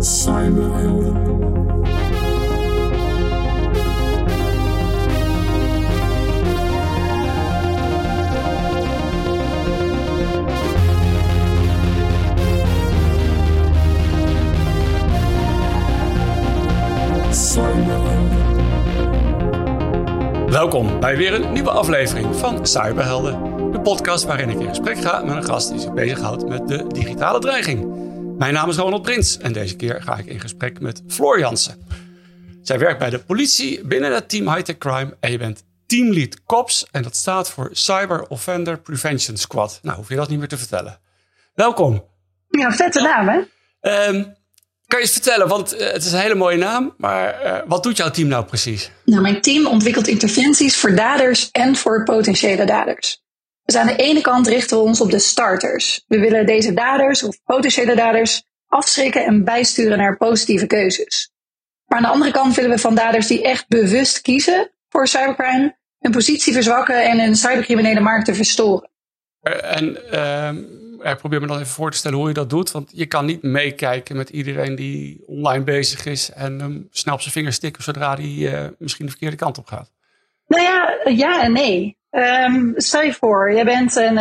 Cyberhelden. Welkom bij weer een nieuwe aflevering van Cyberhelden. De podcast waarin ik in gesprek ga met een gast die zich bezighoudt met de digitale dreiging. Mijn naam is Ronald Prins en deze keer ga ik in gesprek met Floor Janssen. Zij werkt bij de politie binnen het team Hightech Crime en je bent teamlead COPS en dat staat voor Cyber Offender Prevention Squad. Nou, hoef je dat niet meer te vertellen. Welkom. Ja, vette naam hè? Kan je eens vertellen, want het is een hele mooie naam, maar wat doet jouw team nou precies? Nou, mijn team ontwikkelt interventies voor daders en voor potentiële daders. Dus aan de ene kant richten we ons op de starters. We willen deze daders of potentiële daders afschrikken en bijsturen naar positieve keuzes. Maar aan de andere kant willen we van daders die echt bewust kiezen voor cybercrime hun positie verzwakken en hun cybercriminele markten verstoren. Ik probeer me dan even voor te stellen hoe je dat doet. Want je kan niet meekijken met iedereen die online bezig is en snel op zijn vingers stikken zodra die misschien de verkeerde kant op gaat. Nou ja en nee. Stel je voor, jij bent een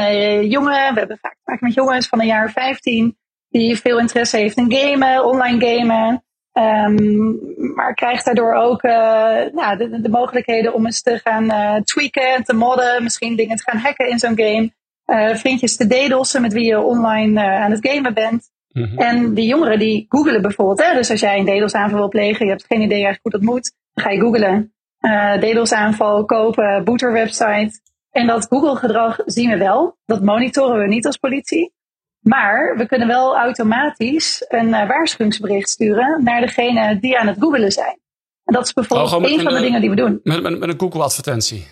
jongen, we hebben vaak te maken met jongens van een jaar 15, die veel interesse heeft in gamen, online gamen, maar krijgt daardoor ook de mogelijkheden om eens te gaan tweaken, te modden, misschien dingen te gaan hacken in zo'n game, vriendjes te DDoS'en met wie je online aan het gamen bent. Mm-hmm. En die jongeren die googelen bijvoorbeeld, hè? Dus als jij een DDoS aanval wil plegen, je hebt geen idee eigenlijk hoe dat moet, dan ga je googelen. DDoS aanval, kopen, booter website. En dat Google gedrag zien we wel. Dat monitoren we niet als politie. Maar we kunnen wel automatisch een waarschuwingsbericht sturen naar degene die aan het googelen zijn. En dat is bijvoorbeeld één van de dingen die we doen. Met een Google advertentie?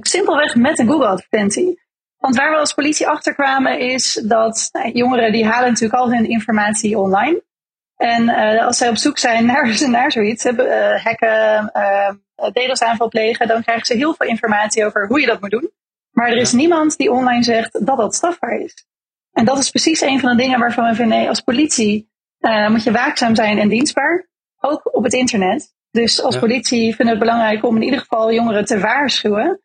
Simpelweg met een Google advertentie. Want waar we als politie achter kwamen is dat jongeren die halen natuurlijk al hun informatie online. En als zij op zoek zijn naar zoiets, hacken, DDoS aanval plegen, dan krijgen ze heel veel informatie over hoe je dat moet doen. Maar er is niemand die online zegt dat dat strafbaar is. En dat is precies een van de dingen waarvan we vinden, nee, als politie moet je waakzaam zijn en dienstbaar. Ook op het internet. Dus als politie vinden we het belangrijk om in ieder geval jongeren te waarschuwen.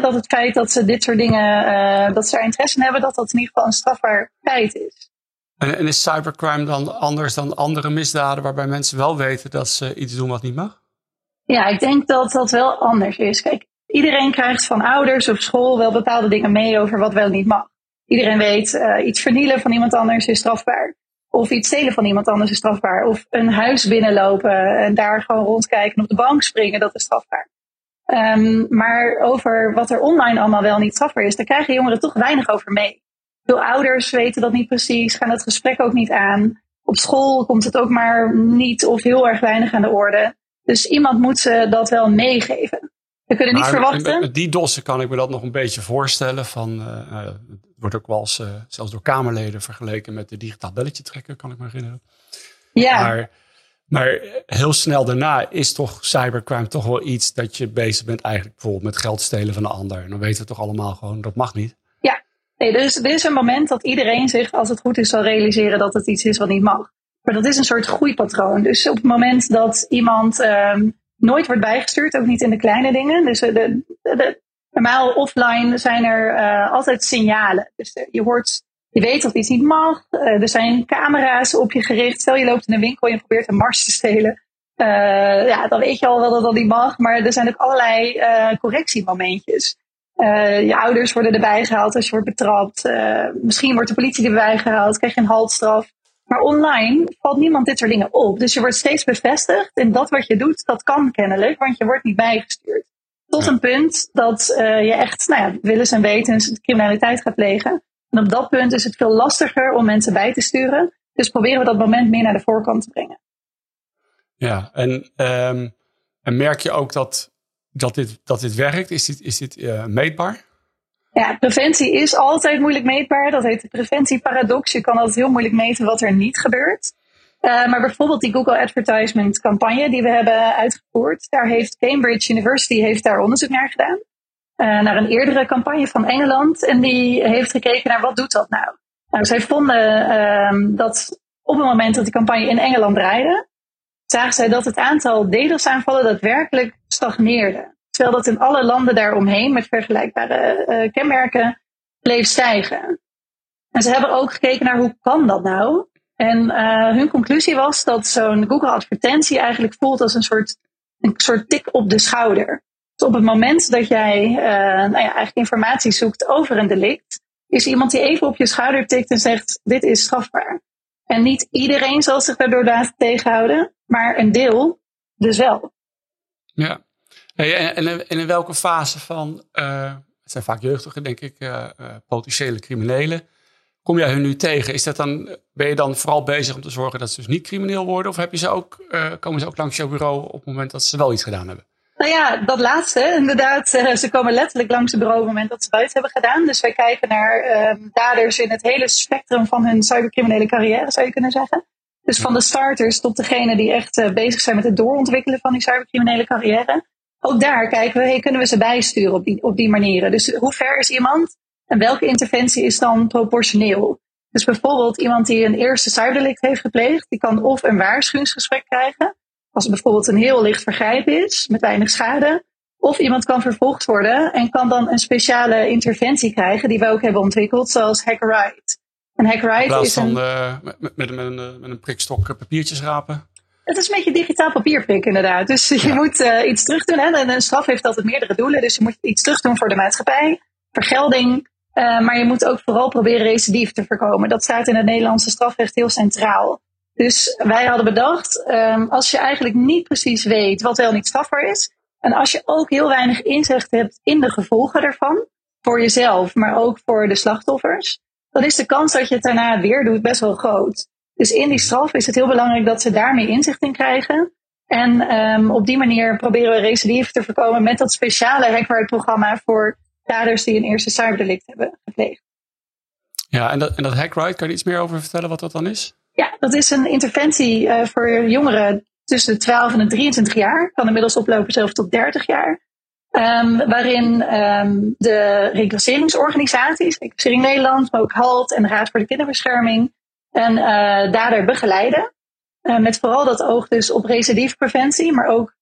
Dat het feit dat ze dit soort dingen, dat ze daar interesse in hebben, dat dat in ieder geval een strafbaar feit is. En is cybercrime dan anders dan andere misdaden waarbij mensen wel weten dat ze iets doen wat niet mag? Ja, ik denk dat dat wel anders is. Kijk, iedereen krijgt van ouders of school wel bepaalde dingen mee over wat wel niet mag. Iedereen weet, iets vernielen van iemand anders is strafbaar. Of iets stelen van iemand anders is strafbaar. Of een huis binnenlopen en daar gewoon rondkijken en op de bank springen, dat is strafbaar. Maar over wat er online allemaal wel niet strafbaar is, daar krijgen jongeren toch weinig over mee. Veel ouders weten dat niet precies, gaan het gesprek ook niet aan. Op school komt het ook maar niet of heel erg weinig aan de orde. Dus iemand moet ze dat wel meegeven. We kunnen niet verwachten. Met die dossen kan ik me dat nog een beetje voorstellen. Het wordt ook wel eens zelfs door Kamerleden vergeleken met de digitaal belletje trekken, kan ik me herinneren. Ja. Maar heel snel daarna is toch cybercrime toch wel iets dat je bezig bent eigenlijk bijvoorbeeld met geld stelen van de ander. En dan weten we toch allemaal gewoon, dat mag niet. Ja, nee, dus er is een moment dat iedereen zich, als het goed is, zal realiseren dat het iets is wat niet mag. Maar dat is een soort groeipatroon. Dus op het moment dat iemand nooit wordt bijgestuurd, ook niet in de kleine dingen. Dus normaal offline zijn er altijd signalen. Dus je weet dat iets niet mag. Er zijn camera's op je gericht. Stel je loopt in een winkel en je probeert een mars te stelen. Dan weet je al wel dat dat niet mag. Maar er zijn ook allerlei correctiemomentjes. Je ouders worden erbij gehaald als je wordt betrapt. Misschien wordt de politie erbij gehaald. Krijg je een haltstraf. Maar online valt niemand dit soort dingen op. Dus je wordt steeds bevestigd. En dat wat je doet, dat kan kennelijk. Want je wordt niet bijgestuurd. Tot een punt dat je echt willens en wetens criminaliteit gaat plegen. En op dat punt is het veel lastiger om mensen bij te sturen. Dus proberen we dat moment meer naar de voorkant te brengen. Ja, en merk je ook dat dit werkt? Is dit meetbaar? Ja, preventie is altijd moeilijk meetbaar. Dat heet de preventieparadox. Je kan altijd heel moeilijk meten wat er niet gebeurt. Maar bijvoorbeeld die Google Advertisement campagne die we hebben uitgevoerd. Daar heeft Cambridge University daar onderzoek naar gedaan. Naar een eerdere campagne van Engeland. En die heeft gekeken naar wat doet dat nou. Zij vonden dat Op het moment dat die campagne in Engeland draaide, zagen zij dat het aantal DDoS-aanvallen daadwerkelijk stagneerde. Terwijl dat in alle landen daaromheen met vergelijkbare kenmerken bleef stijgen. En ze hebben ook gekeken naar hoe kan dat nou? En hun conclusie was dat zo'n Google-advertentie eigenlijk voelt als een soort tik op de schouder. Dus op het moment dat jij eigenlijk informatie zoekt over een delict, is iemand die even op je schouder tikt en zegt, dit is strafbaar. En niet iedereen zal zich daardoor laten tegenhouden, maar een deel dus wel. Ja, en in welke fase van, het zijn vaak jeugdigen denk ik, potentiële criminelen, kom jij hun nu tegen? Is dat dan, ben je dan vooral bezig om te zorgen dat ze dus niet crimineel worden? Of heb je ze ook, komen ze ook langs jouw bureau op het moment dat ze wel iets gedaan hebben? Nou ja, dat laatste. Inderdaad, ze komen letterlijk langs het bureau op het moment dat ze wel iets hebben gedaan. Dus wij kijken naar daders in het hele spectrum van hun cybercriminele carrière, zou je kunnen zeggen. Dus van de starters tot degene die echt bezig zijn met het doorontwikkelen van die cybercriminele carrière. Ook daar kijken we, kunnen we ze bijsturen op die manieren? Dus hoe ver is iemand en welke interventie is dan proportioneel? Dus bijvoorbeeld iemand die een eerste cyberdelict heeft gepleegd, die kan of een waarschuwingsgesprek krijgen, als het bijvoorbeeld een heel licht vergrijp is, met weinig schade. Of iemand kan vervolgd worden en kan dan een speciale interventie krijgen, die we ook hebben ontwikkeld, zoals HackRight. En HackRight in plaats is van met een prikstok papiertjes rapen? Het is een beetje digitaal papierprik inderdaad. Dus je moet iets terug doen. En een straf heeft altijd meerdere doelen. Dus je moet iets terug doen voor de maatschappij, vergelding. Maar je moet ook vooral proberen recidief te voorkomen. Dat staat in het Nederlandse strafrecht heel centraal. Dus wij hadden bedacht, als je eigenlijk niet precies weet wat wel niet strafbaar is, en als je ook heel weinig inzicht hebt in de gevolgen daarvan, voor jezelf, maar ook voor de slachtoffers, dan is de kans dat je het daarna weer doet best wel groot. Dus in die straf is het heel belangrijk dat ze daarmee inzicht in krijgen. En op die manier proberen we recidief te voorkomen met dat speciale HackRight-programma voor daders die een eerste cyberdelict hebben gepleegd. Ja, en dat HackRight, kan je iets meer over vertellen wat dat dan is? Ja, dat is een interventie voor jongeren tussen de 12 en de 23 jaar. Kan inmiddels oplopen zelfs tot 30 jaar. Waarin de reclasseringsorganisaties, Reclassering Nederland, maar ook HALT en de Raad voor de Kinderbescherming, een dader begeleiden. Met vooral dat oog dus op recidiefpreventie, maar ook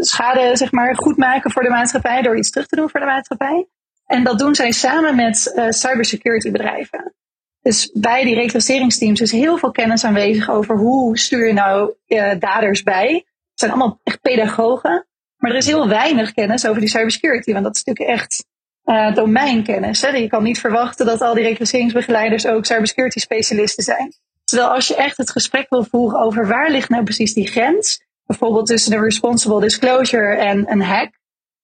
schade zeg maar goed maken voor de maatschappij door iets terug te doen voor de maatschappij. En dat doen zij samen met cybersecurity bedrijven. Dus bij die reclasseringsteams is heel veel kennis aanwezig over hoe stuur je nou daders bij. Het zijn allemaal echt pedagogen. Maar er is heel weinig kennis over die cybersecurity. Want dat is natuurlijk echt domeinkennis. Hè? Je kan niet verwachten dat al die reclasseringsbegeleiders ook cybersecurity specialisten zijn. Terwijl als je echt het gesprek wil voeren over waar ligt nou precies die grens. Bijvoorbeeld tussen een responsible disclosure en een hack.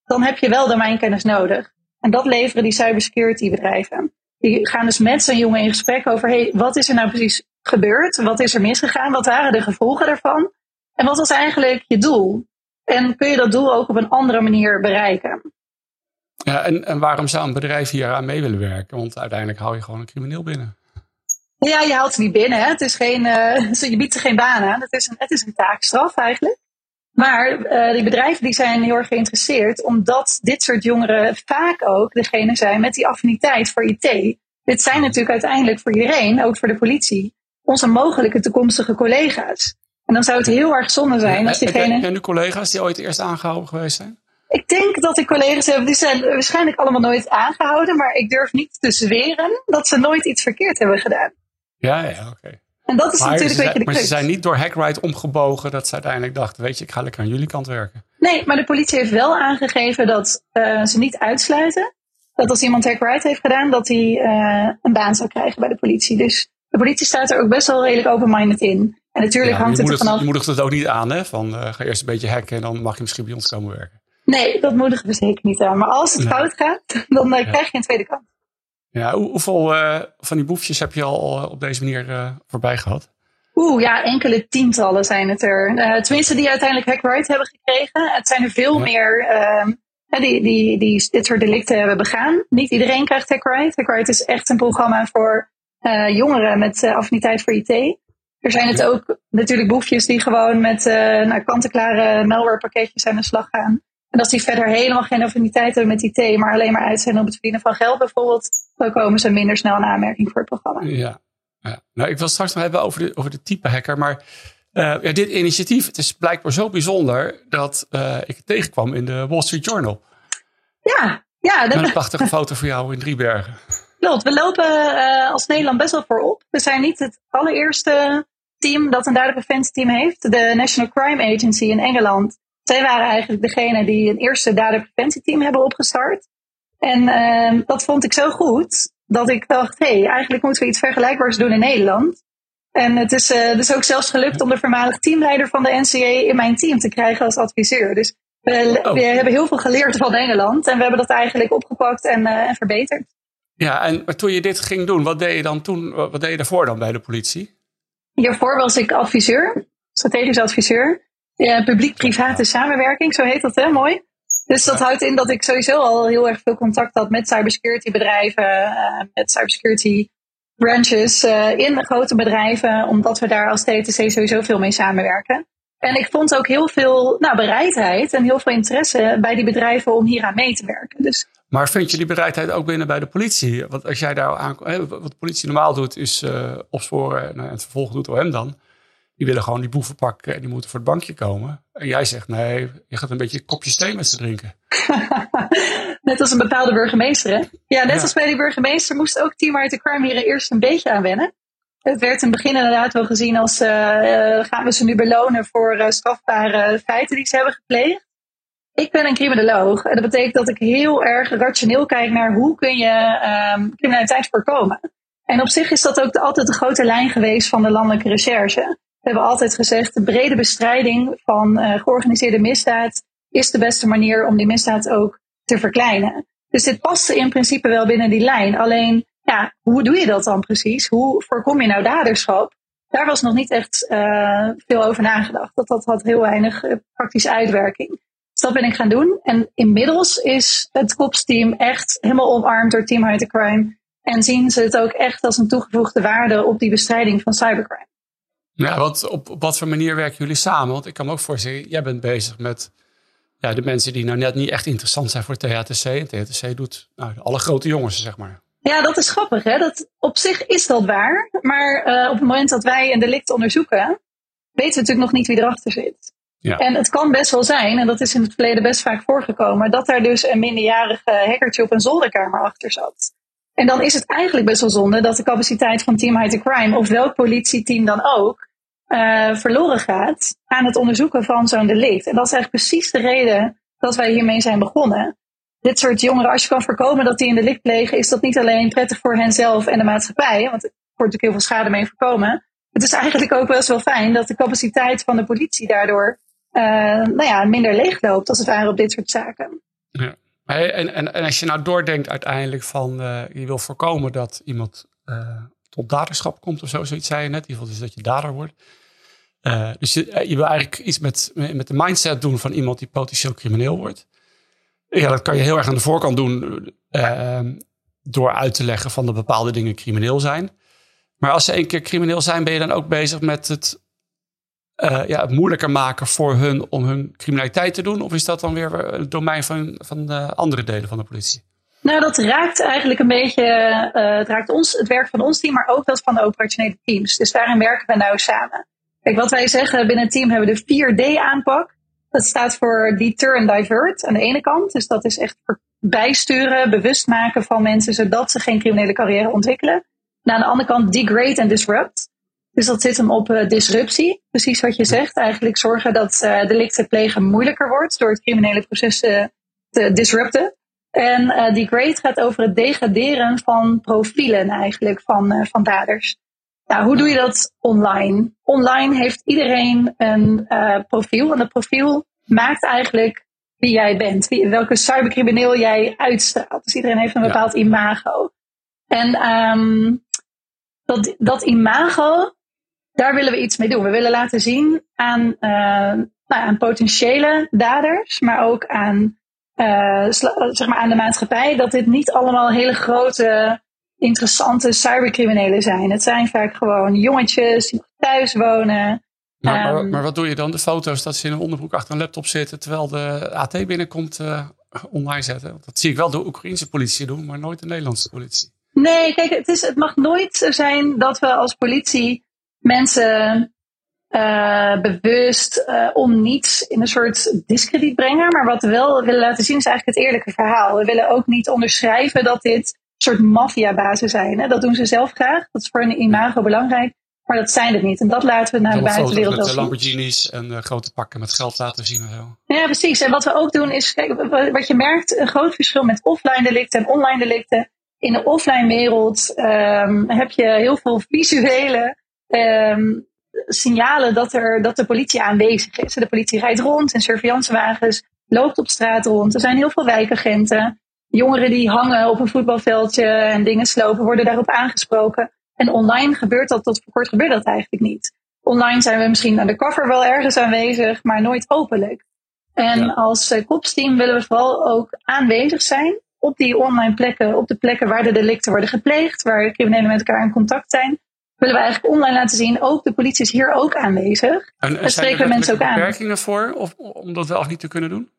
Dan heb je wel domeinkennis nodig. En dat leveren die cybersecurity bedrijven. Die gaan dus met zo'n jongen in gesprek over, wat is er nou precies gebeurd? Wat is er misgegaan? Wat waren de gevolgen daarvan? En wat was eigenlijk je doel? En kun je dat doel ook op een andere manier bereiken? Ja, en waarom zou een bedrijf hier aan mee willen werken? Want uiteindelijk hou je gewoon een crimineel binnen. Ja, je haalt ze niet binnen. Hè? Het is geen, je biedt ze geen baan aan. Het is een taakstraf eigenlijk. Maar die bedrijven die zijn heel erg geïnteresseerd, omdat dit soort jongeren vaak ook degene zijn met die affiniteit voor IT. Dit zijn natuurlijk uiteindelijk voor iedereen, ook voor de politie, onze mogelijke toekomstige collega's. En dan zou het heel erg zonde zijn als diegene... Heb jij nu collega's die ooit eerst aangehouden geweest zijn? Ik denk dat ik collega's heb, die zijn waarschijnlijk allemaal nooit aangehouden, maar ik durf niet te zweren dat ze nooit iets verkeerd hebben gedaan. Ja, oké. En dat is maar natuurlijk een beetje de crux. Maar ze zijn niet door HackRight omgebogen dat ze uiteindelijk dachten, weet je, ik ga lekker aan jullie kant werken. Nee, maar de politie heeft wel aangegeven dat ze niet uitsluiten. Dat als iemand HackRight heeft gedaan, dat hij een baan zou krijgen bij de politie. Dus de politie staat er ook best wel redelijk open-minded in. En natuurlijk hangt het er vanaf. Je moedigt het ook niet aan, hè? Van ga eerst een beetje hacken en dan mag je misschien bij ons komen werken. Nee, dat moedigen we zeker niet aan. Maar als het fout gaat, dan krijg je een tweede kans. Ja, hoeveel van die boefjes heb je al op deze manier voorbij gehad? Enkele tientallen zijn het er. Tenminste, die uiteindelijk HackRight hebben gekregen. Het zijn er veel meer die dit soort delicten hebben begaan. Niet iedereen krijgt HackRight. HackRight is echt een programma voor jongeren met affiniteit voor IT. Er zijn het ook natuurlijk boefjes die gewoon met kant-en-klare malwarepakketjes aan de slag gaan. En als die verder helemaal geen affiniteit hebben met IT, maar alleen maar uit zijn op het verdienen van geld bijvoorbeeld, dan komen ze minder snel in aanmerking voor het programma. Ja, Ja. Nou, ik wil straks nog hebben over de type hacker. Maar dit initiatief, het is blijkbaar zo bijzonder dat ik het tegenkwam in de Wall Street Journal. Ja. Met een prachtige foto voor jou in Driebergen. Klopt, we lopen als Nederland best wel voorop. We zijn niet het allereerste team dat een duidelijk preventieteam heeft. De National Crime Agency in Engeland. Zij waren eigenlijk degene die een eerste duidelijk preventieteam hebben opgestart. En dat vond ik zo goed dat ik dacht, eigenlijk moeten we iets vergelijkbaars doen in Nederland. En het is dus ook zelfs gelukt om de voormalig teamleider van de NCA in mijn team te krijgen als adviseur. Dus we hebben heel veel geleerd van Engeland en we hebben dat eigenlijk opgepakt en verbeterd. Ja, en toen je dit ging doen, wat deed je daarvoor dan bij de politie? Hiervoor was ik adviseur, strategisch adviseur. Publiek-private samenwerking, zo heet dat, hè? Mooi. Dus dat houdt in dat ik sowieso al heel erg veel contact had met cybersecurity bedrijven, met cybersecurity branches in grote bedrijven, omdat we daar als THTC sowieso veel mee samenwerken. En ik vond ook heel veel bereidheid en heel veel interesse bij die bedrijven om hieraan mee te werken. Dus. Maar vind je die bereidheid ook binnen bij de politie? Want als jij daar aankomt, wat de politie normaal doet is opsporen en het vervolg doet OM dan. Die willen gewoon die boeven pakken en die moeten voor het bankje komen. En jij zegt, nee, je gaat een beetje kopjes thee met ze drinken. Net als een bepaalde burgemeester, hè? Ja, net als bij die burgemeester moest ook Team Maarten Kramer hier eerst een beetje aan wennen. Het werd in het begin inderdaad wel gezien als, gaan we ze nu belonen voor strafbare feiten die ze hebben gepleegd? Ik ben een criminoloog en dat betekent dat ik heel erg rationeel kijk naar hoe kun je criminaliteit voorkomen. En op zich is dat ook altijd de grote lijn geweest van de landelijke recherche. We hebben altijd gezegd, de brede bestrijding van georganiseerde misdaad is de beste manier om die misdaad ook te verkleinen. Dus dit paste in principe wel binnen die lijn. Alleen, hoe doe je dat dan precies? Hoe voorkom je nou daderschap? Daar was nog niet echt veel over nagedacht. Dat had heel weinig praktische uitwerking. Dus dat ben ik gaan doen. En inmiddels is het COPS-team echt helemaal omarmd door Team Maarten Crime. En zien ze het ook echt als een toegevoegde waarde op die bestrijding van cybercrime. Ja, want op wat voor manier werken jullie samen? Want ik kan me ook voorstellen, jij bent bezig met de mensen die nou net niet echt interessant zijn voor THTC. En THTC doet alle grote jongens, zeg maar. Ja, dat is grappig, hè? Op zich is dat waar. Maar op het moment dat wij een delict onderzoeken, weten we natuurlijk nog niet wie erachter zit. Ja. En het kan best wel zijn, en dat is in het verleden best vaak voorgekomen, dat daar dus een minderjarige hackertje op een zolderkamer achter zat. En dan is het eigenlijk best wel zonde dat de capaciteit van Team Maarten Crime, of welk politieteam dan ook, verloren gaat aan het onderzoeken van zo'n delict. En dat is eigenlijk precies de reden dat wij hiermee zijn begonnen. Dit soort jongeren, als je kan voorkomen dat die een delict plegen, is dat niet alleen prettig voor henzelf en de maatschappij, want er wordt natuurlijk heel veel schade mee voorkomen. Het is eigenlijk ook best wel fijn dat de capaciteit van de politie daardoor minder leeg loopt, als het ware, op dit soort zaken. Ja. En als je nou doordenkt uiteindelijk van je wil voorkomen dat iemand tot daderschap komt of zo, zoiets zei je net. In ieder geval dus dat je dader wordt. Dus je wil eigenlijk iets met de mindset doen van iemand die potentieel crimineel wordt. Ja, dat kan je heel erg aan de voorkant doen door uit te leggen van dat bepaalde dingen crimineel zijn. Maar als ze één keer crimineel zijn, ben je dan ook bezig met het moeilijker maken voor hun om hun criminaliteit te doen? Of is dat dan weer het domein van de andere delen van de politie? Nou, dat raakt eigenlijk een beetje het werk van ons team, maar ook dat van de operationele teams. Dus daarin werken we nou samen. Kijk, wat wij zeggen binnen het team hebben we de 4D-aanpak. Dat staat voor deter en divert aan de ene kant. Dus dat is echt bijsturen, bewust maken van mensen zodat ze geen criminele carrière ontwikkelen. En aan de andere kant degrade en disrupt. Dus dat zit hem op disruptie, precies wat je zegt. Eigenlijk zorgen dat delicten plegen moeilijker wordt door het criminele proces te disrupten. En degrade gaat over het degraderen van profielen eigenlijk van daders. Nou, hoe doe je dat online? Online heeft iedereen een profiel. En dat profiel maakt eigenlijk wie jij bent. Welke cybercrimineel jij uitstraalt. Dus iedereen heeft een bepaald imago. En dat imago, daar willen we iets mee doen. We willen laten zien aan potentiële daders, maar ook aan de maatschappij, dat dit niet allemaal hele grote, interessante cybercriminelen zijn. Het zijn vaak gewoon jongetjes die thuis wonen. Maar wat doe je dan? De foto's dat ze in een onderbroek achter een laptop zitten, terwijl de AT binnenkomt, online zetten. Dat zie ik wel de Oekraïense politie doen, maar nooit de Nederlandse politie. Nee, kijk, het mag nooit zo zijn dat we als politie mensen bewust om niets in een soort discrediet brengen. Maar wat we wel willen laten zien is eigenlijk het eerlijke verhaal. We willen ook niet onderschrijven dat dit een soort maffiabazen zijn. Hè? Dat doen ze zelf graag. Dat is voor hun imago belangrijk. Maar dat zijn het niet. En dat laten we naar de buitenwereld wel zien. Lamborghinis en grote pakken met geld laten zien. En zo. Ja, precies. En wat we ook doen is, kijk, wat je merkt, een groot verschil met offline delicten en online delicten. In de offline wereld heb je heel veel visuele signalen dat de politie aanwezig is. De politie rijdt rond in surveillancewagens, loopt op straat rond. Er zijn heel veel wijkagenten. Jongeren die hangen op een voetbalveldje en dingen slopen, worden daarop aangesproken. En online gebeurt dat, tot voor kort gebeurt dat eigenlijk niet. Online zijn we misschien aan de cover wel ergens aanwezig, maar nooit openlijk. En als kopsteam willen we vooral ook aanwezig zijn op die online plekken, op de plekken waar de delicten worden gepleegd, waar criminelen met elkaar in contact zijn, willen we eigenlijk online laten zien, ook de politie is hier ook aanwezig. En spreken we mensen ook aan. Zijn er beperkingen voor, om dat wel of niet te kunnen doen?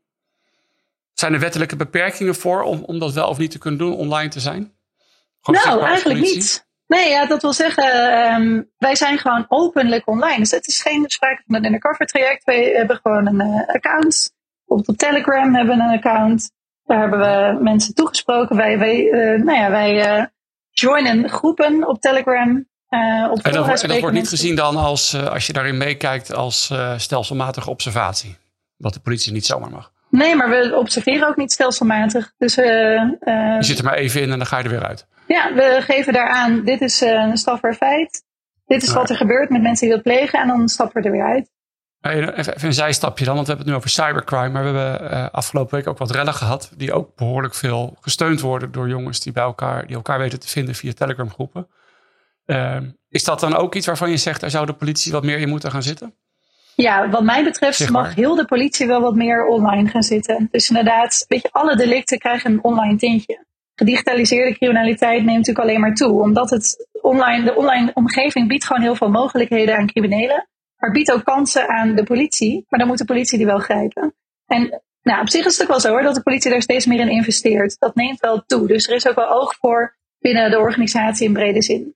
Zijn er wettelijke beperkingen voor om dat wel of niet te kunnen doen, online te zijn? Gewoon nou, eigenlijk niet. Nee, ja, dat wil zeggen, wij zijn gewoon openlijk online. Dus het is geen sprake van een undercover traject. Wij hebben gewoon een account. Bijvoorbeeld op Telegram hebben we een account. Daar hebben we mensen toegesproken. Wij joinen groepen op Telegram. En dat wordt niet gezien dan als je daarin meekijkt als stelselmatige observatie. Wat de politie niet zomaar mag. Nee, maar we observeren ook niet stelselmatig. Dus, je zit er maar even in en dan ga je er weer uit. Ja, we geven daaraan, dit is een strafbaar feit. Dit is wat er gebeurt met mensen die dat plegen. En dan stappen we er weer uit. Even een zijstapje dan, want we hebben het nu over cybercrime. Maar we hebben afgelopen week ook wat rellen gehad. Die ook behoorlijk veel gesteund worden door jongens die elkaar weten te vinden via Telegram groepen. Is dat dan ook iets waarvan je zegt, daar zou de politie wat meer in moeten gaan zitten? Ja, wat mij betreft mag heel de politie wel wat meer online gaan zitten. Dus inderdaad, weet je, alle delicten krijgen een online tintje. Gedigitaliseerde criminaliteit neemt natuurlijk alleen maar toe. Omdat de online omgeving biedt gewoon heel veel mogelijkheden aan criminelen. Maar biedt ook kansen aan de politie. Maar dan moet de politie die wel grijpen. En nou, op zich is het ook wel zo hoor, dat de politie daar steeds meer in investeert. Dat neemt wel toe. Dus er is ook wel oog voor binnen de organisatie in brede zin.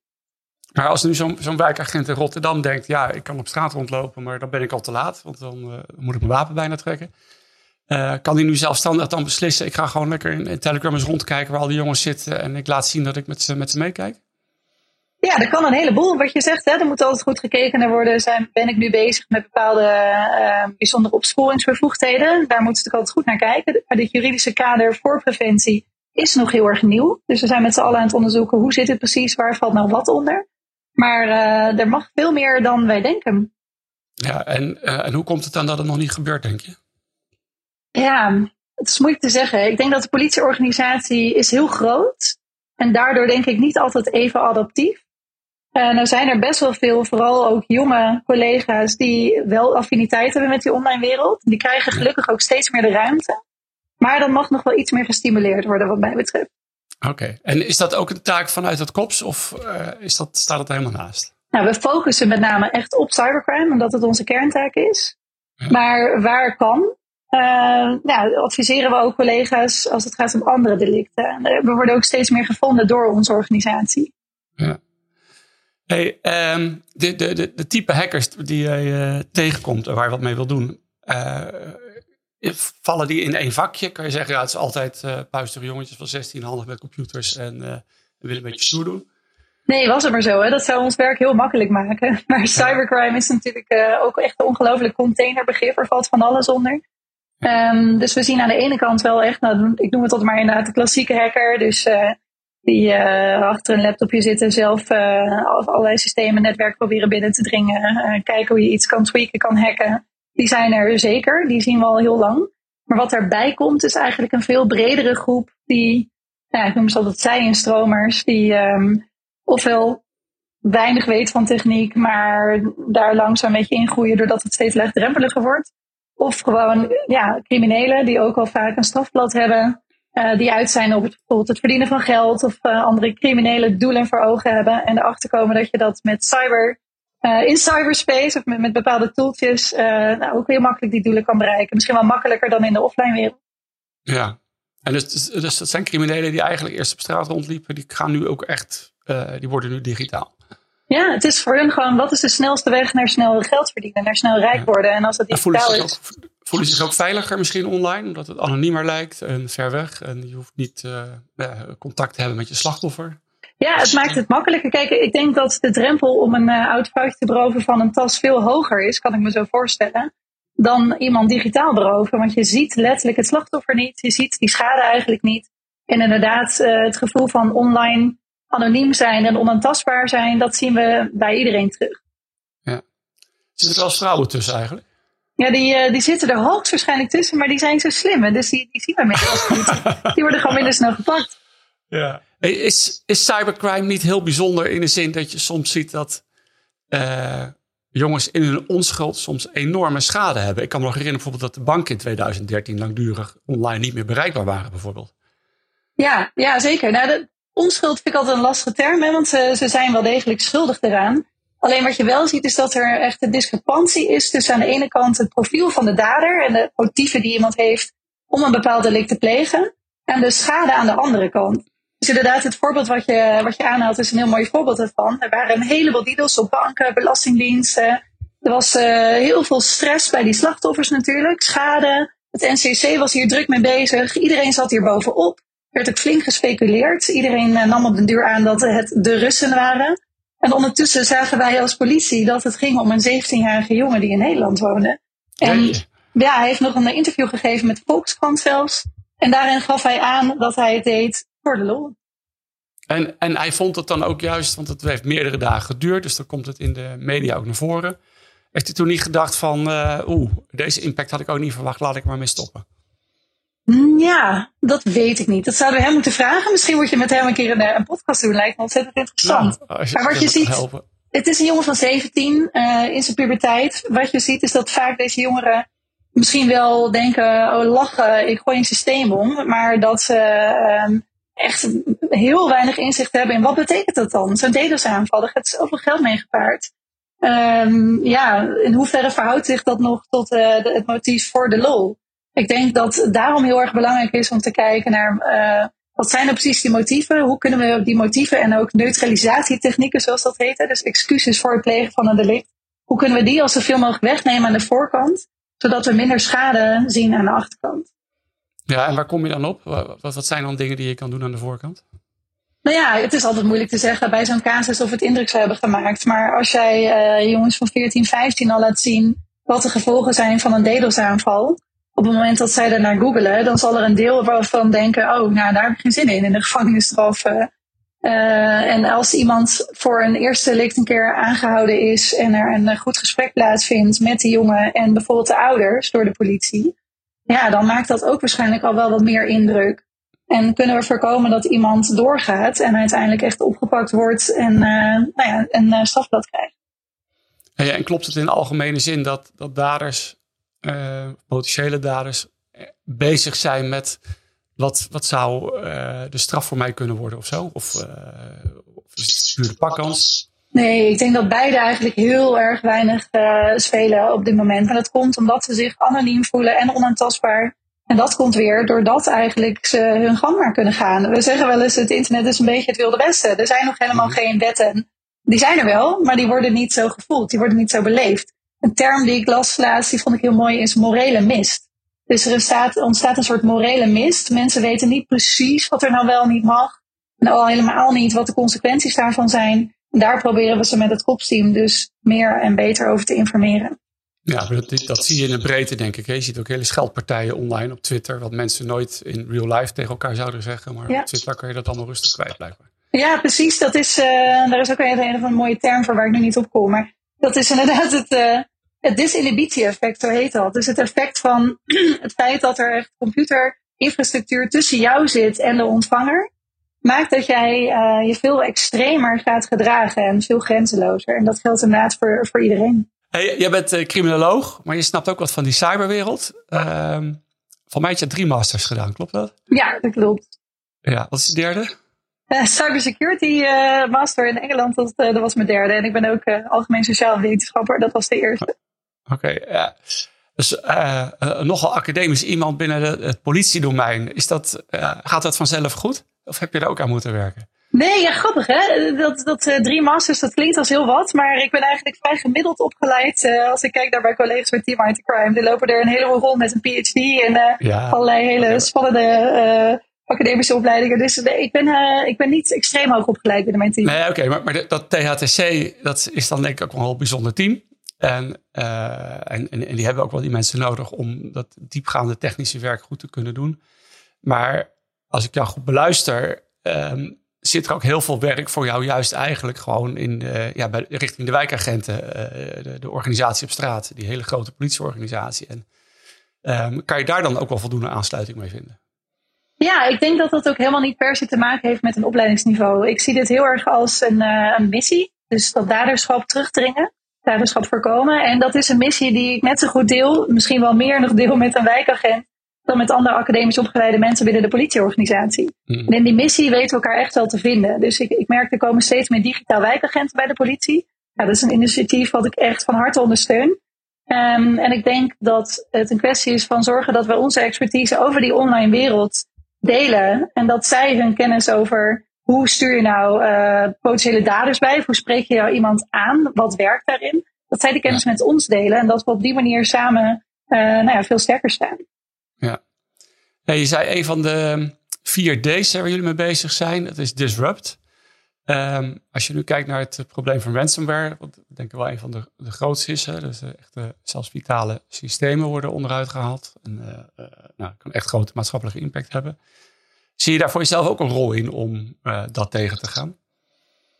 Maar als nu zo'n wijkagent in Rotterdam denkt, ja, ik kan op straat rondlopen, maar dan ben ik al te laat. Want dan moet ik mijn wapen bijna trekken. Kan hij nu zelfstandig dan beslissen, ik ga gewoon lekker in Telegram eens rondkijken waar al die jongens zitten en ik laat zien dat ik met ze meekijk? Ja, dat kan een heleboel. Wat je zegt, hè, er moet altijd goed gekeken naar worden. Ben ik nu bezig met bepaalde bijzondere opsporingsbevoegdheden? Daar moet ze natuurlijk altijd goed naar kijken. Maar dit juridische kader voor preventie is nog heel erg nieuw. Dus we zijn met z'n allen aan het onderzoeken, hoe zit het precies? Waar valt nou wat onder? Maar er mag veel meer dan wij denken. Ja, en hoe komt het dan dat het nog niet gebeurt, denk je? Ja, het is moeilijk te zeggen. Ik denk dat de politieorganisatie is heel groot. En daardoor denk ik niet altijd even adaptief. Nou zijn er best wel veel, vooral ook jonge collega's, die wel affiniteit hebben met die online wereld. Die krijgen gelukkig ook steeds meer de ruimte. Maar dan mag nog wel iets meer gestimuleerd worden wat mij betreft. Oké. En is dat ook een taak vanuit het COPS of staat het helemaal naast? Nou, we focussen met name echt op cybercrime, omdat het onze kerntaak is. Ja. Maar waar kan... adviseren we ook collega's als het gaat om andere delicten. We worden ook steeds meer gevonden door onze organisatie. Ja. Hey, de type hackers die je tegenkomt en waar je wat mee wil doen, vallen die in één vakje? Kan je zeggen, ja, het is altijd puistere jongetjes van 16 handig met computers en willen een beetje stoer doen? Nee, was het maar zo. Hè? Dat zou ons werk heel makkelijk maken. Maar cybercrime is natuurlijk ook echt een ongelooflijk containerbegrip. Er valt van alles onder. Dus we zien aan de ene kant wel echt, nou, ik noem het altijd maar inderdaad de klassieke hacker. Dus die achter een laptopje zit en zelf allerlei systemen, netwerk proberen binnen te dringen. Kijken hoe je iets kan tweaken, kan hacken. Die zijn er zeker, die zien we al heel lang. Maar wat daarbij komt is eigenlijk een veel bredere groep die, nou, ik noem ze altijd zij-instromers, die ofwel weinig weet van techniek, maar daar langzaam een beetje ingroeien doordat het steeds laagdrempeliger wordt. Of gewoon criminelen die ook al vaak een strafblad hebben. Die uit zijn op bijvoorbeeld het verdienen van geld. Of andere criminele doelen voor ogen hebben. En erachter komen dat je dat met in cyberspace of met bepaalde tooltjes ook heel makkelijk die doelen kan bereiken. Misschien wel makkelijker dan in de offline wereld. Ja, En dus dat zijn criminelen die eigenlijk eerst op straat rondliepen. Die gaan nu ook echt, die worden nu digitaal. Ja, het is voor hun gewoon, wat is de snelste weg naar snel geld verdienen, naar snel rijk worden? En als dat digitaal is... Voelen ze zich ook veiliger misschien online, omdat het anoniemer lijkt en ver weg. En je hoeft niet contact te hebben met je slachtoffer. Ja, het maakt het makkelijker. Kijk, ik denk dat de drempel om een oud vrouwtje te beroven van een tas veel hoger is, kan ik me zo voorstellen, dan iemand digitaal beroven. Want je ziet letterlijk het slachtoffer niet, je ziet die schade eigenlijk niet. En inderdaad, het gevoel van online anoniem zijn en onaantastbaar zijn, dat zien we bij iedereen terug. Ja. Zit er wel vrouwen tussen eigenlijk? Ja, die zitten er hoogstwaarschijnlijk tussen, maar die zijn zo slim. Dus die zien we inmiddels niet. Die worden gewoon minder snel gepakt. Ja. Is cybercrime niet heel bijzonder in de zin dat je soms ziet dat jongens in hun onschuld soms enorme schade hebben? Ik kan me nog herinneren bijvoorbeeld dat de banken in 2013 langdurig online niet meer bereikbaar waren bijvoorbeeld. Ja zeker. Nou, onschuld vind ik altijd een lastige term, hè, want ze zijn wel degelijk schuldig eraan. Alleen wat je wel ziet is dat er echt een discrepantie is tussen aan de ene kant het profiel van de dader en de motieven die iemand heeft om een bepaald delict te plegen en de schade aan de andere kant. Dus inderdaad, het voorbeeld wat je aanhaalt is een heel mooi voorbeeld ervan. Er waren een heleboel DDoS op banken, belastingdiensten. Er was heel veel stress bij die slachtoffers natuurlijk, schade. Het NCC was hier druk mee bezig. Iedereen zat hier bovenop. Er werd ook flink gespeculeerd. Iedereen nam op den duur aan dat het de Russen waren. En ondertussen zagen wij als politie dat het ging om een 17-jarige jongen die in Nederland woonde. En ja, hij heeft nog een interview gegeven met Volkskrant zelfs. En daarin gaf hij aan dat hij het deed voor de lol. En hij vond het dan ook juist, want het heeft meerdere dagen geduurd. Dus dan komt het in de media ook naar voren. Heeft hij toen niet gedacht van, deze impact had ik ook niet verwacht. Laat ik maar mee stoppen. Ja, dat weet ik niet. Dat zouden we hem moeten vragen. Misschien moet je met hem een keer een podcast doen. Lijkt me ontzettend interessant. Nou, maar wat je ziet, het is een jongen van 17 in zijn puberteit. Wat je ziet is dat vaak deze jongeren misschien wel denken, oh lachen, ik gooi een systeem om. Maar dat ze echt heel weinig inzicht hebben in wat betekent dat dan? Zo'n DDoS-aanval, daar gaat zoveel geld mee gepaard. In hoeverre verhoudt zich dat nog tot het motief voor de lol? Ik denk dat het daarom heel erg belangrijk is om te kijken naar wat zijn nou precies die motieven? Hoe kunnen we die motieven en ook neutralisatietechnieken, zoals dat heet, hè, dus excuses voor het plegen van een delict, hoe kunnen we die als zoveel mogelijk wegnemen aan de voorkant, zodat we minder schade zien aan de achterkant? Ja, en waar kom je dan op? Wat zijn dan dingen die je kan doen aan de voorkant? Nou ja, het is altijd moeilijk te zeggen bij zo'n casus of het indruk zou hebben gemaakt. Maar als jij jongens van 14, 15 al laat zien wat de gevolgen zijn van een DDoS-aanval, op het moment dat zij daarnaar googelen, dan zal er een deel waarvan denken, oh, nou, daar heb ik geen zin in de gevangenisstraf. En als iemand voor een eerste delict een keer aangehouden is en er een goed gesprek plaatsvindt met die jongen en bijvoorbeeld de ouders door de politie, ja, dan maakt dat ook waarschijnlijk al wel wat meer indruk. En kunnen we voorkomen dat iemand doorgaat en uiteindelijk echt opgepakt wordt en een strafblad krijgt. Ja, en klopt het in de algemene zin dat daders, potentiële daders, bezig zijn met wat zou de straf voor mij kunnen worden of zo? Of is het pure pakkans? Nee, ik denk dat beide eigenlijk heel erg weinig spelen op dit moment. Maar dat komt omdat ze zich anoniem voelen en onaantastbaar. En dat komt weer doordat eigenlijk ze hun gang maar kunnen gaan. We zeggen wel eens, het internet is een beetje het wilde westen. Er zijn nog helemaal geen wetten. Die zijn er wel, maar die worden niet zo gevoeld. Die worden niet zo beleefd. Een term die ik las laatst, die vond ik heel mooi, is morele mist. Dus er ontstaat een soort morele mist. Mensen weten niet precies wat er nou wel niet mag. En al helemaal niet wat de consequenties daarvan zijn. En daar proberen we ze met het kopsteam dus meer en beter over te informeren. Ja, dat zie je in de breedte, denk ik. Je ziet ook hele scheldpartijen online op Twitter. Wat mensen nooit in real life tegen elkaar zouden zeggen. Maar op Twitter kan je dat allemaal rustig kwijt, blijkbaar. Ja, precies. Dat is, daar is ook een mooie term voor waar ik nu niet op kom. Maar dat is inderdaad het disinhibitie-effect, zo heet dat. Dus het effect van het feit dat er echt computerinfrastructuur tussen jou zit en de ontvanger, maakt dat jij je veel extremer gaat gedragen en veel grenzelozer. En dat geldt inderdaad voor iedereen. Hey, jij bent criminoloog, maar je snapt ook wat van die cyberwereld. Van mij had je 3 masters gedaan, klopt dat? Ja, dat klopt. Ja, wat is de derde? Cybersecurity master in Engeland, dat was mijn derde. En ik ben ook algemeen sociaal wetenschapper, dat was de eerste. Oké, ja. Dus nogal academisch iemand binnen het politiedomein. Is dat, gaat dat vanzelf goed? Of heb je daar ook aan moeten werken? Nee, ja, grappig hè. Dat 3 masters, dat klinkt als heel wat. Maar ik ben eigenlijk vrij gemiddeld opgeleid. Als ik kijk naar mijn collega's bij Team Maarten Kramer. Die lopen er een heleboel rond met een PhD. En allerlei hele spannende academische opleidingen. Dus ik ben niet extreem hoog opgeleid binnen mijn team. Nee, oké. Maar dat THTC, dat is dan denk ik ook wel een heel bijzonder team. En die hebben ook wel die mensen nodig om dat diepgaande technische werk goed te kunnen doen. Maar als ik jou goed beluister, zit er ook heel veel werk voor jou juist eigenlijk gewoon richting de wijkagenten. De organisatie op straat, die hele grote politieorganisatie. En kan je daar dan ook wel voldoende aansluiting mee vinden? Ja, ik denk dat dat ook helemaal niet per se te maken heeft met een opleidingsniveau. Ik zie dit heel erg als een missie. Dus dat daderschap terugdringen. Daderschap voorkomen. En dat is een missie die ik net zo goed deel, misschien wel meer nog deel met een wijkagent, dan met andere academisch opgeleide mensen binnen de politieorganisatie. Mm. En in die missie weten we elkaar echt wel te vinden. Dus ik merk, er komen steeds meer digitaal wijkagenten bij de politie. Nou, dat is een initiatief wat ik echt van harte ondersteun. En ik denk dat het een kwestie is van zorgen dat we onze expertise over die online wereld delen. En dat zij hun kennis over hoe stuur je nou potentiële daders bij? Hoe spreek je nou iemand aan? Wat werkt daarin? Dat zij de kennis met ons delen. En dat we op die manier samen veel sterker staan. Ja. Ja, je zei een van de 4 D's waar jullie mee bezig zijn. Dat is disrupt. Als je nu kijkt naar het probleem van ransomware. Wat ik denk wel een van de grootste is. Hè? Dus echt zelfs vitale systemen worden onderuit gehaald. En kan echt grote maatschappelijke impact hebben. Zie je daar voor jezelf ook een rol in om dat tegen te gaan?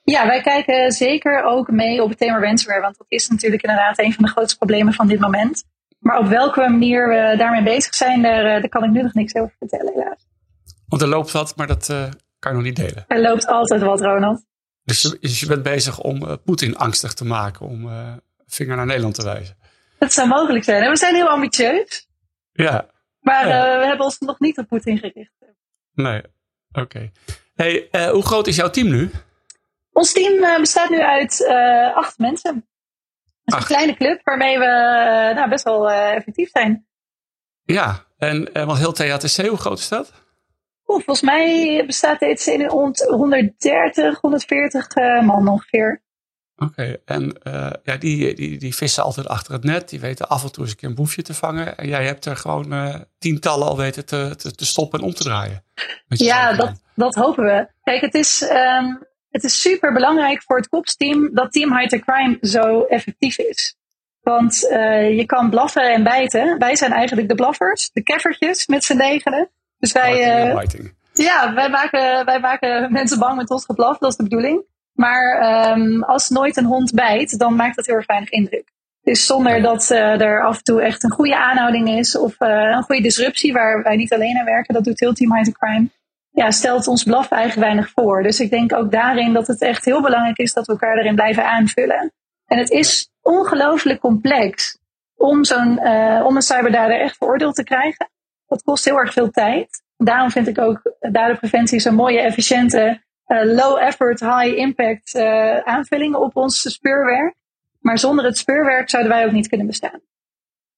Ja, wij kijken zeker ook mee op het thema ransomware. Want dat is natuurlijk inderdaad een van de grootste problemen van dit moment. Maar op welke manier we daarmee bezig zijn, daar kan ik nu nog niks over vertellen helaas. Want er loopt wat, maar dat kan je nog niet delen. Er loopt altijd wat, Ronald. Dus je bent bezig om Poetin angstig te maken, om vinger naar Nederland te wijzen. Dat zou mogelijk zijn. En we zijn heel ambitieus. Ja. Maar we hebben ons nog niet op Poetin gericht. Nee, oké. Hey, hoe groot is jouw team nu? Ons team bestaat nu uit 8 mensen. Dat is een kleine club waarmee we best wel effectief zijn. Ja, en want heel THTC, hoe groot is dat? Volgens mij bestaat THTC nu rond 130, 140 man ongeveer. Oké, en die vissen altijd achter het net. Die weten af en toe eens een keer een boefje te vangen. En jij hebt er gewoon tientallen al weten te stoppen en om te draaien. Ja, dat hopen we. Kijk, het is super belangrijk voor het kopsteam dat Team Maarten Kramer zo effectief is. Want je kan blaffen en bijten. Wij zijn eigenlijk de blaffers, de keffertjes met z'n negenen. Dus wij maken mensen bang met ons geblaf, dat is de bedoeling. Maar als nooit een hond bijt, dan maakt dat heel erg weinig indruk. Dus zonder dat er af en toe echt een goede aanhouding is of een goede disruptie waar wij niet alleen aan werken, dat doet heel Team Maarten Kramer, stelt ons blaf eigenlijk weinig voor. Dus ik denk ook daarin dat het echt heel belangrijk is dat we elkaar erin blijven aanvullen. En het is ongelooflijk complex om een cyberdader echt veroordeeld te krijgen. Dat kost heel erg veel tijd. Daarom vind ik ook daderpreventie zo'n mooie, efficiënte, low effort, high impact aanvullingen op ons speurwerk. Maar zonder het speurwerk zouden wij ook niet kunnen bestaan.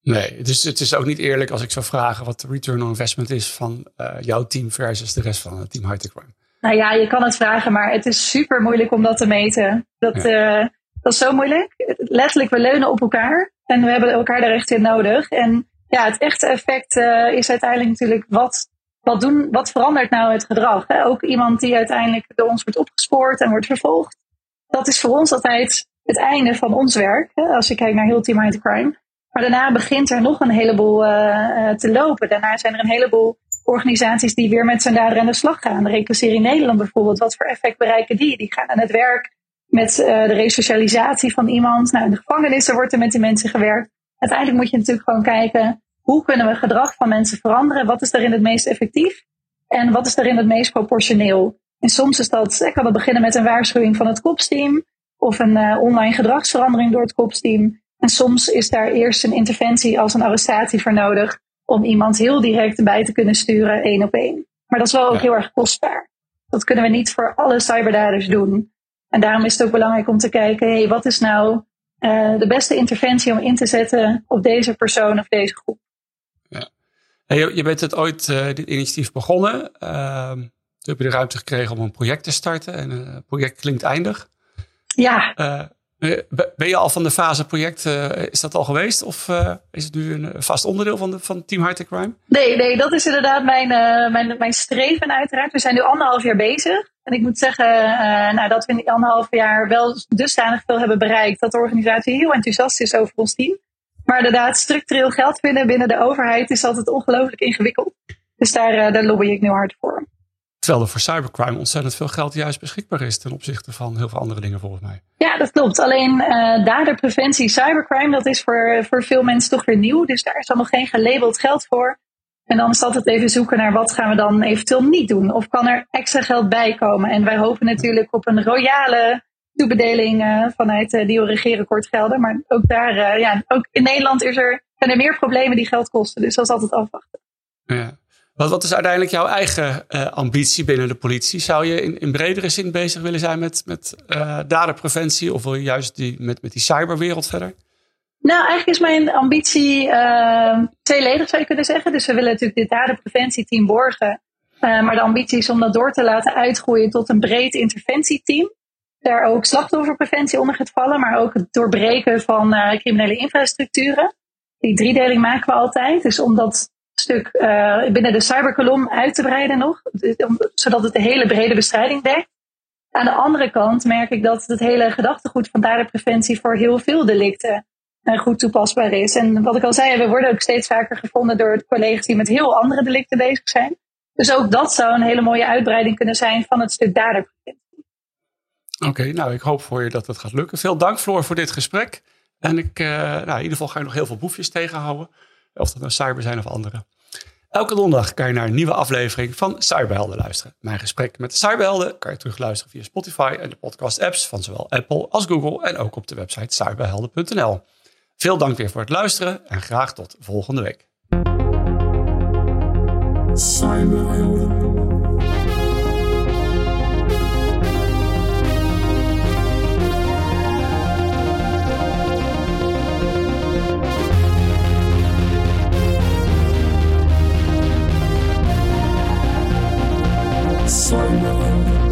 Nee, dus het is ook niet eerlijk als ik zou vragen wat de return on investment is van jouw team versus de rest van het Team Maarten Kramer. Nou ja, je kan het vragen, maar het is super moeilijk om dat te meten. Dat is zo moeilijk. Letterlijk, we leunen op elkaar en we hebben elkaar daar echt in nodig. En ja, het echte effect is uiteindelijk natuurlijk wat verandert nou het gedrag? Hè? Ook iemand die uiteindelijk door ons wordt opgespoord en wordt vervolgd. Dat is voor ons altijd het einde van ons werk. Hè? Als je kijkt naar heel Team Maarten Kramer. Maar daarna begint er nog een heleboel te lopen. Daarna zijn er een heleboel organisaties die weer met zijn dader aan de slag gaan. De reclassering Nederland bijvoorbeeld. Wat voor effect bereiken die? Die gaan aan het werk met de resocialisatie van iemand. Nou, in de gevangenissen wordt er met die mensen gewerkt. Uiteindelijk moet je natuurlijk gewoon kijken, hoe kunnen we gedrag van mensen veranderen? Wat is daarin het meest effectief? En wat is daarin het meest proportioneel? En soms kan dat beginnen met een waarschuwing van het kopsteam. Of een online gedragsverandering door het kopsteam. En soms is daar eerst een interventie als een arrestatie voor nodig. Om iemand heel direct erbij te kunnen sturen, 1 op 1. Maar dat is wel ook heel erg kostbaar. Dat kunnen we niet voor alle cyberdaders doen. En daarom is het ook belangrijk om te kijken, wat is nou de beste interventie om in te zetten op deze persoon of deze groep. Ja. Je bent het ooit, dit initiatief begonnen. Toen heb je de ruimte gekregen om een project te starten. En het project klinkt eindig. Ja. Ben je al van de fase project, is dat al geweest? Of is het nu een vast onderdeel van Team Maarten Kramer? Nee, dat is inderdaad mijn streven uiteraard. We zijn nu 1,5 jaar bezig. En ik moet zeggen dat we in die 1,5 jaar wel dusdanig veel hebben bereikt dat de organisatie heel enthousiast is over ons team. Maar inderdaad, structureel geld vinden binnen de overheid is altijd ongelooflijk ingewikkeld. Dus daar lobby ik nu hard voor. Terwijl er voor cybercrime ontzettend veel geld juist beschikbaar is ten opzichte van heel veel andere dingen volgens mij. Ja, dat klopt. Alleen daderpreventie, cybercrime, dat is voor veel mensen toch weer nieuw. Dus daar is dan nog geen gelabeld geld voor. En dan is het altijd even zoeken naar wat gaan we dan eventueel niet doen. Of kan er extra geld bij komen? En wij hopen natuurlijk op een royale toebedeling vanuit die regeerakkoord gelden. Maar ook daar, ook in Nederland zijn er meer problemen die geld kosten. Dus dat is altijd afwachten. Ja. Wat is uiteindelijk jouw eigen ambitie binnen de politie? Zou je in bredere zin bezig willen zijn met daderpreventie? Of wil je juist met die cyberwereld verder? Nou, eigenlijk is mijn ambitie tweeledig, zou je kunnen zeggen. Dus we willen natuurlijk dit daderpreventieteam borgen. Maar de ambitie is om dat door te laten uitgroeien tot een breed interventieteam. Daar ook slachtofferpreventie onder gaat vallen. Maar ook het doorbreken van criminele infrastructuren. Die driedeling maken we altijd. Dus om dat stuk binnen de cyberkolom uit te breiden nog. Zodat het de hele brede bestrijding dekt. Aan de andere kant merk ik dat het hele gedachtegoed van daderpreventie voor heel veel delicten goed toepasbaar is. En wat ik al zei, we worden ook steeds vaker gevonden door collega's die met heel andere delicten bezig zijn. Dus ook dat zou een hele mooie uitbreiding kunnen zijn van het stuk daderpreventie. Oké, nou ik hoop voor je dat dat gaat lukken. Veel dank Floor voor dit gesprek. En ik, in ieder geval ga je nog heel veel boefjes tegenhouden. Of dat nou cyber zijn of andere. Elke donderdag kan je naar een nieuwe aflevering van Cyberhelden luisteren. Mijn gesprek met de cyberhelden kan je terugluisteren via Spotify en de podcast apps van zowel Apple als Google. En ook op de website cyberhelden.nl. Veel dank weer voor het luisteren en graag tot volgende week. Cyberhelden. Cyberhelden.